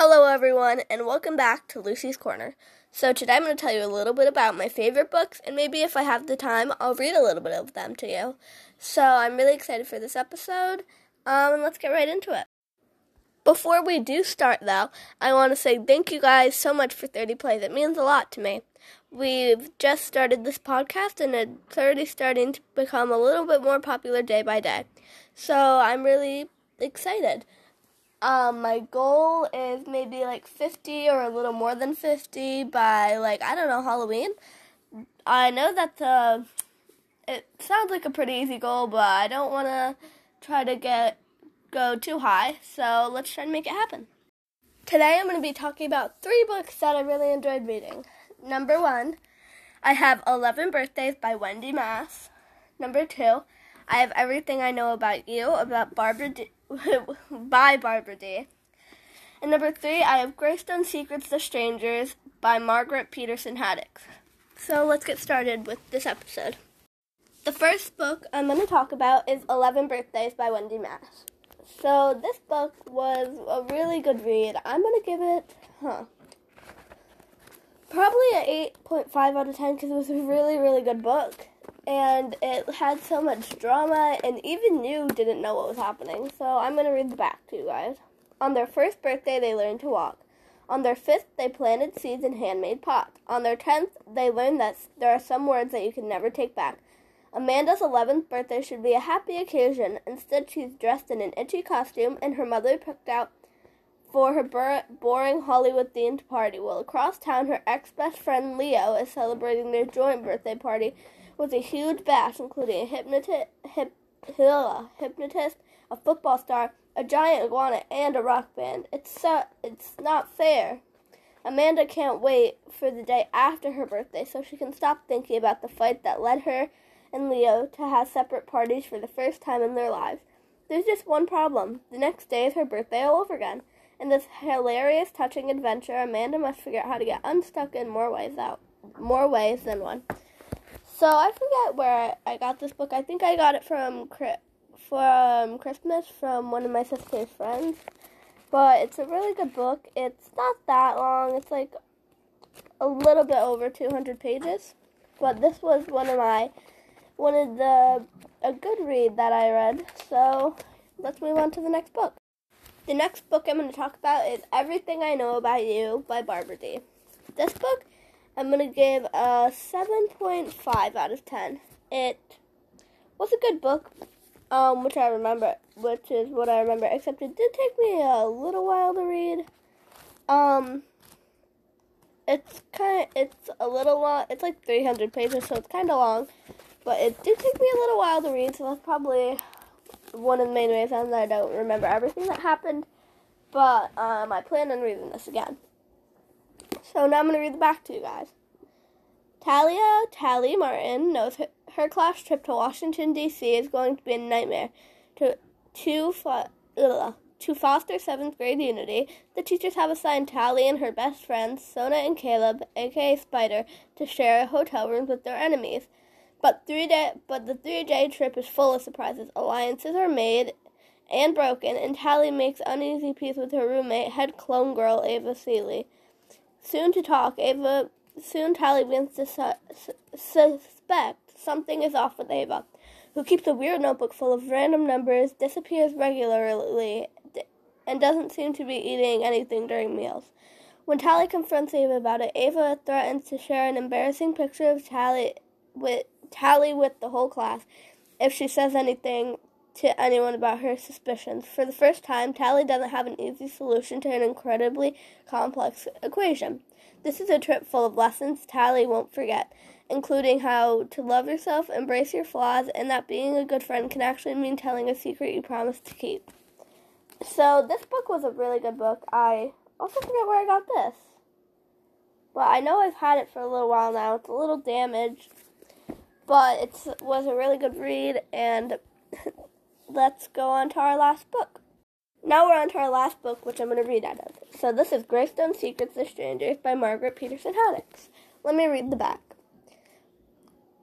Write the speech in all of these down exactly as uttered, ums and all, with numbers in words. Hello everyone, and welcome back to Lucy's Corner. So today I'm going to tell you a little bit about my favorite books, and maybe if I have the time, I'll read a little bit of them to you. So I'm really excited for this episode, um, and let's get right into it. Before we do start, though, I want to say thank you guys so much for thirty plays. It means a lot to me. We've just started this podcast, and it's already starting to become a little bit more popular day by day. So I'm really excited. Um, my goal is maybe, like, fifty or a little more than fifty by, like, I don't know, Halloween. I know that's a, it sounds like a pretty easy goal, but I don't want to try to get, go too high, so let's try to make it happen. Today I'm going to be talking about three books that I really enjoyed reading. Number one, I have eleven Birthdays by Wendy Mass. Number two, I have Everything I Know About You about Barbara Dee. by Barbara Dee. And number three, I have Greystone Secrets of Strangers by Margaret Peterson Haddix. So let's get started with this episode. The first book I'm going to talk about is eleven Birthdays by Wendy Mass. So this book was a really good read. I'm going to give it, huh, probably an eight point five out of ten because it was a really, really good book. And it had so much drama, and even you didn't know what was happening. So I'm going to read the back to you guys. On their first birthday, they learned to walk. On their fifth, they planted seeds in handmade pots. On their tenth, they learned that there are some words that you can never take back. Amanda's eleventh birthday should be a happy occasion. Instead, she's dressed in an itchy costume, and her mother picked out for her bur- boring Hollywood-themed party. Well, across town, her ex-best friend Leo is celebrating their joint birthday party with a huge bash, including a hypnoti- hip- hypnotist, a football star, a giant iguana, and a rock band. It's so, it's not fair. Amanda can't wait for the day after her birthday so she can stop thinking about the fight that led her and Leo to have separate parties for the first time in their lives. There's just one problem. The next day is her birthday all over again. In this hilarious, touching adventure, Amanda must figure out how to get unstuck in more ways out, more ways than one. So I forget where I got this book. I think I got it from from Christmas from one of my sister's friends. But it's a really good book. It's not that long. It's like a little bit over two hundred pages. But this was one of my one of the a good read that I read. So let's move on to the next book. The next book I'm going to talk about is Everything I Know About You by Barbara Dee. This book I'm going to give a seven point five out of ten. It was a good book, um, which I remember, which is what I remember, except it did take me a little while to read. Um, it's kind of, it's a little long, it's like three hundred pages, so it's kind of long, but it did take me a little while to read, so that's probably one of the main reasons I don't remember everything that happened, but um, I plan on reading this again. So now I'm going to read the back to you guys. Talia Tally Martin knows her, her class trip to Washington, D C is going to be a nightmare. To to, fo- ugh, to foster seventh grade unity, the teachers have assigned Tally and her best friends, Sona and Caleb, aka Spider, to share hotel rooms with their enemies. But, three day, but the three-day trip is full of surprises. Alliances are made and broken, and Tally makes uneasy peace with her roommate, head clone girl Ava Seeley. Soon to talk, Ava, soon Tally begins to su- su- suspect something is off with Ava, who keeps a weird notebook full of random numbers, disappears regularly, d- and doesn't seem to be eating anything during meals. When Tally confronts Ava about it, Ava threatens to share an embarrassing picture of Tally with, Tally with the whole class if she says anything to anyone about her suspicions. For the first time, Tally doesn't have an easy solution to an incredibly complex equation. This is a trip full of lessons Tally won't forget, including how to love yourself, embrace your flaws, and that being a good friend can actually mean telling a secret you promised to keep. So this book was a really good book. I also forget where I got this. But I know I've had it for a little while now. It's a little damaged, but it was a really good read, and let's go on to our last book. Now we're on to our last book, which I'm going to read out of. So this is Greystone Secrets of Strangers by Margaret Peterson Haddix. Let me read the back.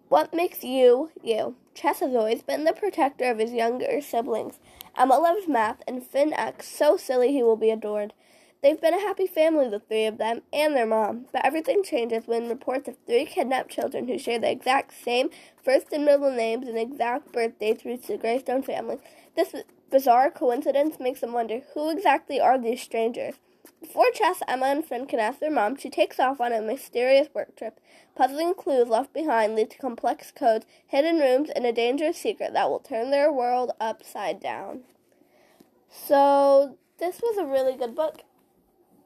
What makes you, you? Chess has always been the protector of his younger siblings. Emma loves math, and Finn acts so silly he will be adored. They've been a happy family, the three of them, and their mom, but everything changes when reports of three kidnapped children who share the exact same first and middle names and exact birthdays reach the Greystone family. This bizarre coincidence makes them wonder, who exactly are these strangers? Before Chess, Emma, and Finn can ask their mom, she takes off on a mysterious work trip. Puzzling clues left behind lead to complex codes, hidden rooms, and a dangerous secret that will turn their world upside down. So, this was a really good book.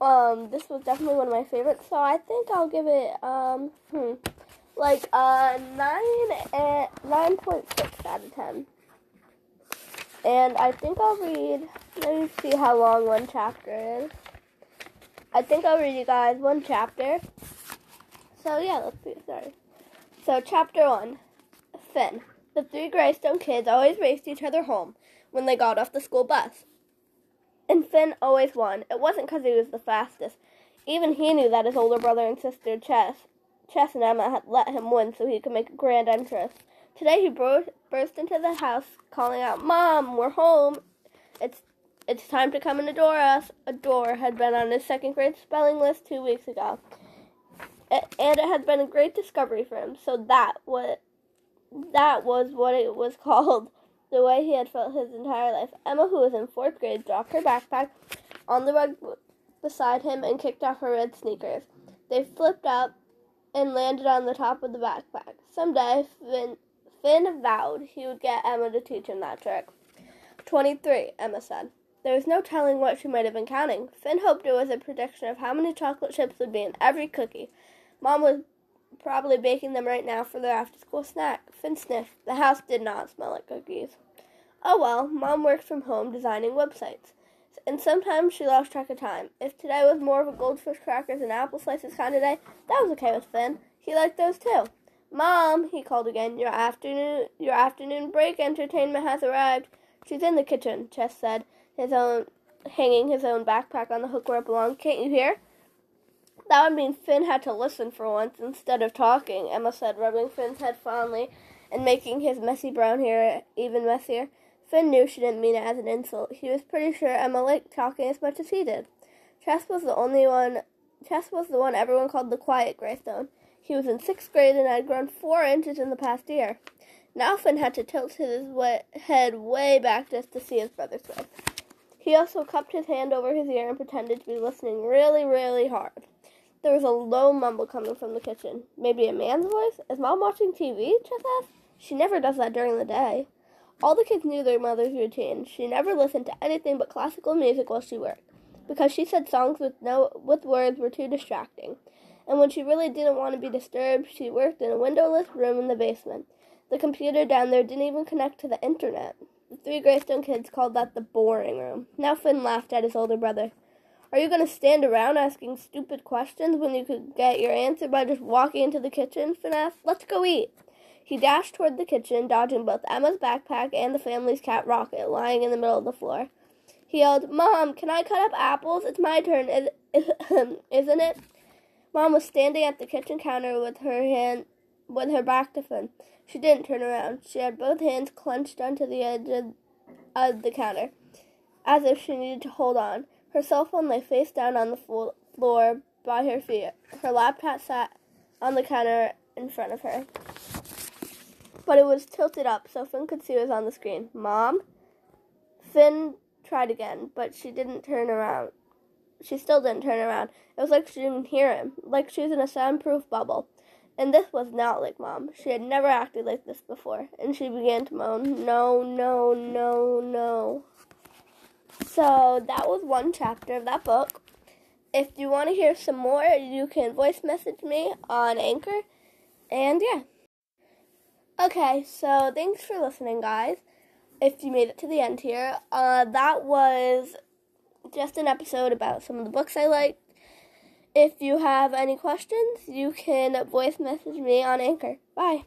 Um, this was definitely one of my favorites, so I think I'll give it, um, hmm, like, uh, nine point six out of ten. And I think I'll read, let me see how long one chapter is. I think I'll read you guys one chapter. So, yeah, let's see, sorry. So, chapter one, Finn. The three Greystone kids always raced each other home when they got off the school bus. And Finn always won. It wasn't because he was the fastest. Even he knew that his older brother and sister, Chess, Chess and Emma, had let him win so he could make a grand entrance. Today he bro- burst into the house, calling out, "Mom, we're home. It's it's time to come and adore us." Adore had been on his second grade spelling list two weeks ago. It, and it had been a great discovery for him. So that what that was what it was called. The way he had felt his entire life. Emma, who was in fourth grade, dropped her backpack on the rug beside him and kicked off her red sneakers. They flipped up and landed on the top of the backpack. Someday, Finn, Finn vowed he would get Emma to teach him that trick. twenty-three, Emma said. There was no telling what she might have been counting. Finn hoped it was a prediction of how many chocolate chips would be in every cookie. Mom was probably baking them right now for their after-school snack. Finn sniffed. The house did not smell like cookies. Oh well, Mom works from home designing websites, and sometimes she lost track of time. If today was more of a goldfish crackers and apple slices kind of day, that was okay with Finn. He liked those too. Mom, he called again, your afternoon your afternoon break entertainment has arrived. She's in the kitchen, Chess said, his own hanging his own backpack on the hook where it belonged. Can't you hear? That would mean Finn had to listen for once instead of talking, Emma said, rubbing Finn's head fondly and making his messy brown hair even messier. Finn knew she didn't mean it as an insult. He was pretty sure Emma liked talking as much as he did. Chess was the only one Chess was the one everyone called the quiet Greystone. He was in sixth grade and had grown four inches in the past year. Now Finn had to tilt his way, head way back just to see his brother's face. He also cupped his hand over his ear and pretended to be listening really, really hard. There was a low mumble coming from the kitchen. Maybe a man's voice? Is Mom watching T V? Chess asked. She never does that during the day. All the kids knew their mother's routine. She never listened to anything but classical music while she worked, because she said songs with no with words were too distracting. And when she really didn't want to be disturbed, she worked in a windowless room in the basement. The computer down there didn't even connect to the internet. The three Greystone kids called that the boring room. Now Finn laughed at his older brother. Are you going to stand around asking stupid questions when you could get your answer by just walking into the kitchen? Finn asked. Let's go eat. He dashed toward the kitchen, dodging both Emma's backpack and the family's cat, Rocket, lying in the middle of the floor. He yelled, Mom, can I cut up apples? It's my turn, is- isn't it? Mom was standing at the kitchen counter with her hand, with her back to Finn. She didn't turn around. She had both hands clenched onto the edge of, of the counter, as if she needed to hold on. Her cell phone lay face down on the fo- floor by her feet. Her laptop sat on the counter in front of her, but it was tilted up so Finn could see what was on the screen. Mom? Finn tried again, but she didn't turn around. She still didn't turn around. It was like she didn't hear him, like she was in a soundproof bubble. And this was not like Mom. She had never acted like this before, and she began to moan, no, no, no, no. So that was one chapter of that book. If you want to hear some more, you can voice message me on Anchor. And yeah. Okay, so thanks for listening, guys. If you made it to the end here, uh, that was just an episode about some of the books I liked. If you have any questions, you can voice message me on Anchor. Bye.